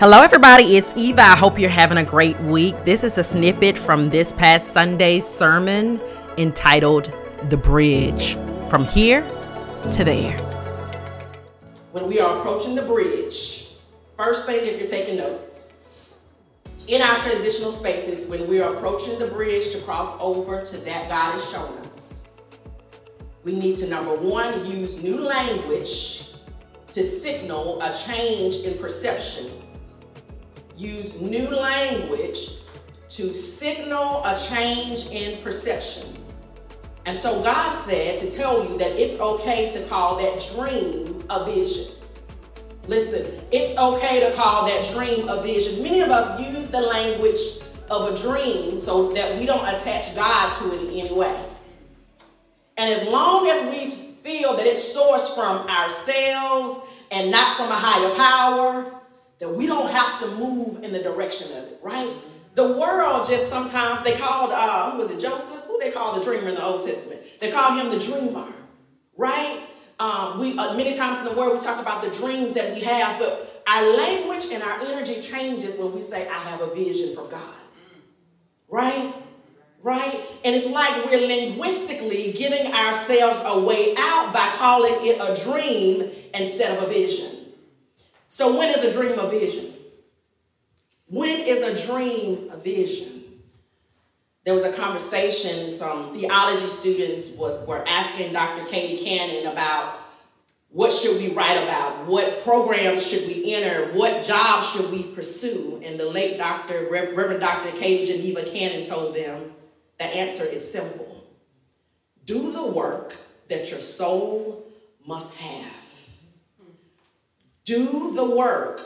Hello everybody, it's Eva. I hope you're having a great week. This is a snippet from this past Sunday's sermon entitled, The Bridge, From Here to There. When we are approaching the bridge, first thing if you're taking notes, in our transitional spaces, when we are approaching the bridge to cross over to that God has shown us, we need to, number one, use new language to signal a change in perception. Use new language to signal a change in perception. And so God said to tell you that it's okay to call that dream a vision. Listen, it's okay to call that dream a vision. Many of us use the language of a dream so that we don't attach God to it in any way. And as long as we feel that it's sourced from ourselves and not from a higher power, that we don't have to move in the direction of it, right? The world just sometimes, they called, who was it, Joseph? Who they called the dreamer in the Old Testament? They call him the dreamer, right? Many times in the world, we talk about the dreams that we have, but our language and our energy changes when we say, I have a vision from God, right? Right? And it's like we're linguistically giving ourselves a way out by calling it a dream instead of a vision. So when is a dream a vision? When is a dream a vision? There was a conversation, some theology students were asking Dr. Katie Cannon about what should we write about? What programs should we enter? What jobs should we pursue? And the late Reverend Dr. Katie Geneva Cannon told them, the answer is simple. Do the work that your soul must have. Do the work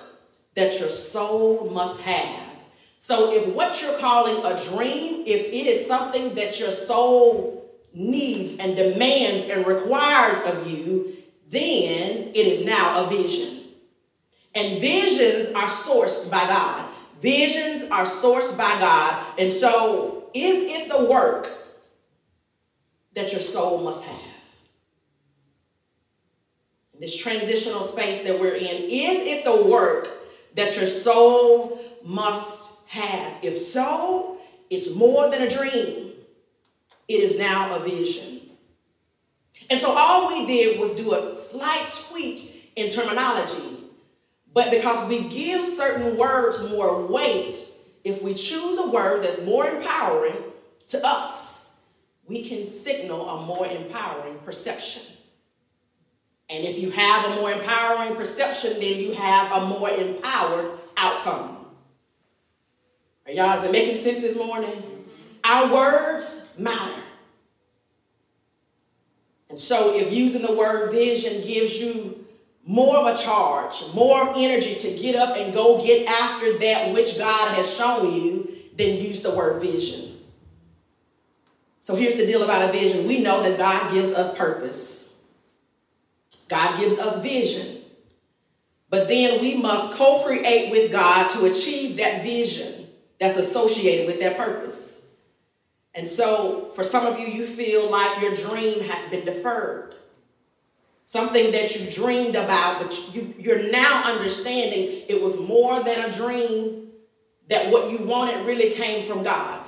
that your soul must have. So if what you're calling a dream, if it is something that your soul needs and demands and requires of you, then it is now a vision. And visions are sourced by God. Visions are sourced by God. And so is it the work that your soul must have? This transitional space that we're in, is it the work that your soul must have? If so, it's more than a dream. It is now a vision. And so all we did was do a slight tweak in terminology, but because we give certain words more weight, if we choose a word that's more empowering to us, we can signal a more empowering perception. And if you have a more empowering perception, then you have a more empowered outcome. Are y'all, is it making sense this morning? Our words matter. And so if using the word vision gives you more of a charge, more energy to get up and go get after that which God has shown you, then use the word vision. So here's the deal about a vision. We know that God gives us purpose. God gives us vision, but then we must co-create with God to achieve that vision that's associated with that purpose. And so for some of you, you feel like your dream has been deferred. Something that you dreamed about, but you're now understanding it was more than a dream, that what you wanted really came from God.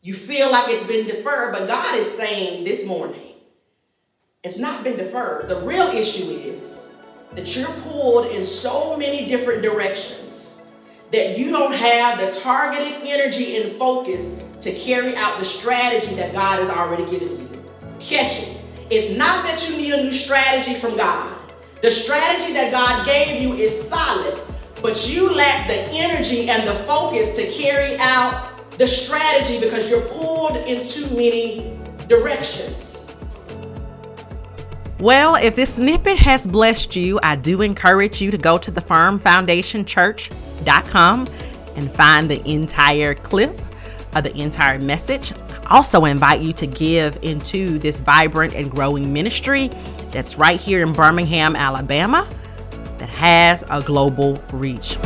You feel like it's been deferred, but God is saying this morning, it's not been deferred. The real issue is that you're pulled in so many different directions that you don't have the targeted energy and focus to carry out the strategy that God has already given you. Catch it. It's not that you need a new strategy from God. The strategy that God gave you is solid, but you lack the energy and the focus to carry out the strategy because you're pulled in too many directions. Well, if this snippet has blessed you, I do encourage you to go to the firmfoundationchurch.com and find the entire clip of the entire message. I also invite you to give into this vibrant and growing ministry that's right here in Birmingham, Alabama, that has a global reach.